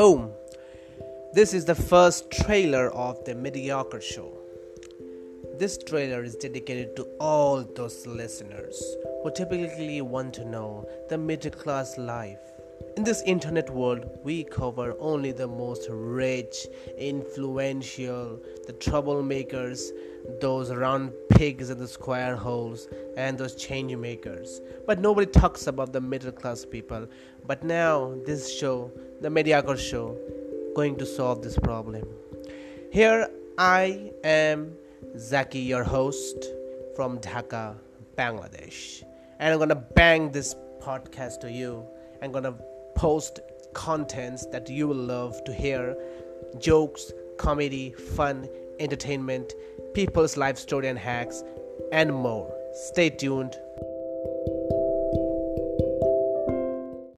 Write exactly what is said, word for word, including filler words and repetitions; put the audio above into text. Boom! This is the first trailer of The Mediocre Show. This trailer is dedicated to all those listeners who typically want to know the middle-class life. In this internet world, we cover only the most rich, influential, the troublemakers, those round pigs in the square holes, and those change makers. But nobody talks about the middle-class people. But now, this show, The Mediocre Show, going to solve this problem. Here I am, Zaki, your host from Dhaka, Bangladesh, and I'm gonna bang this podcast to you. I'm gonna post contents that you will love to hear: jokes, comedy, fun, entertainment, people's life story and hacks, and more. Stay tuned.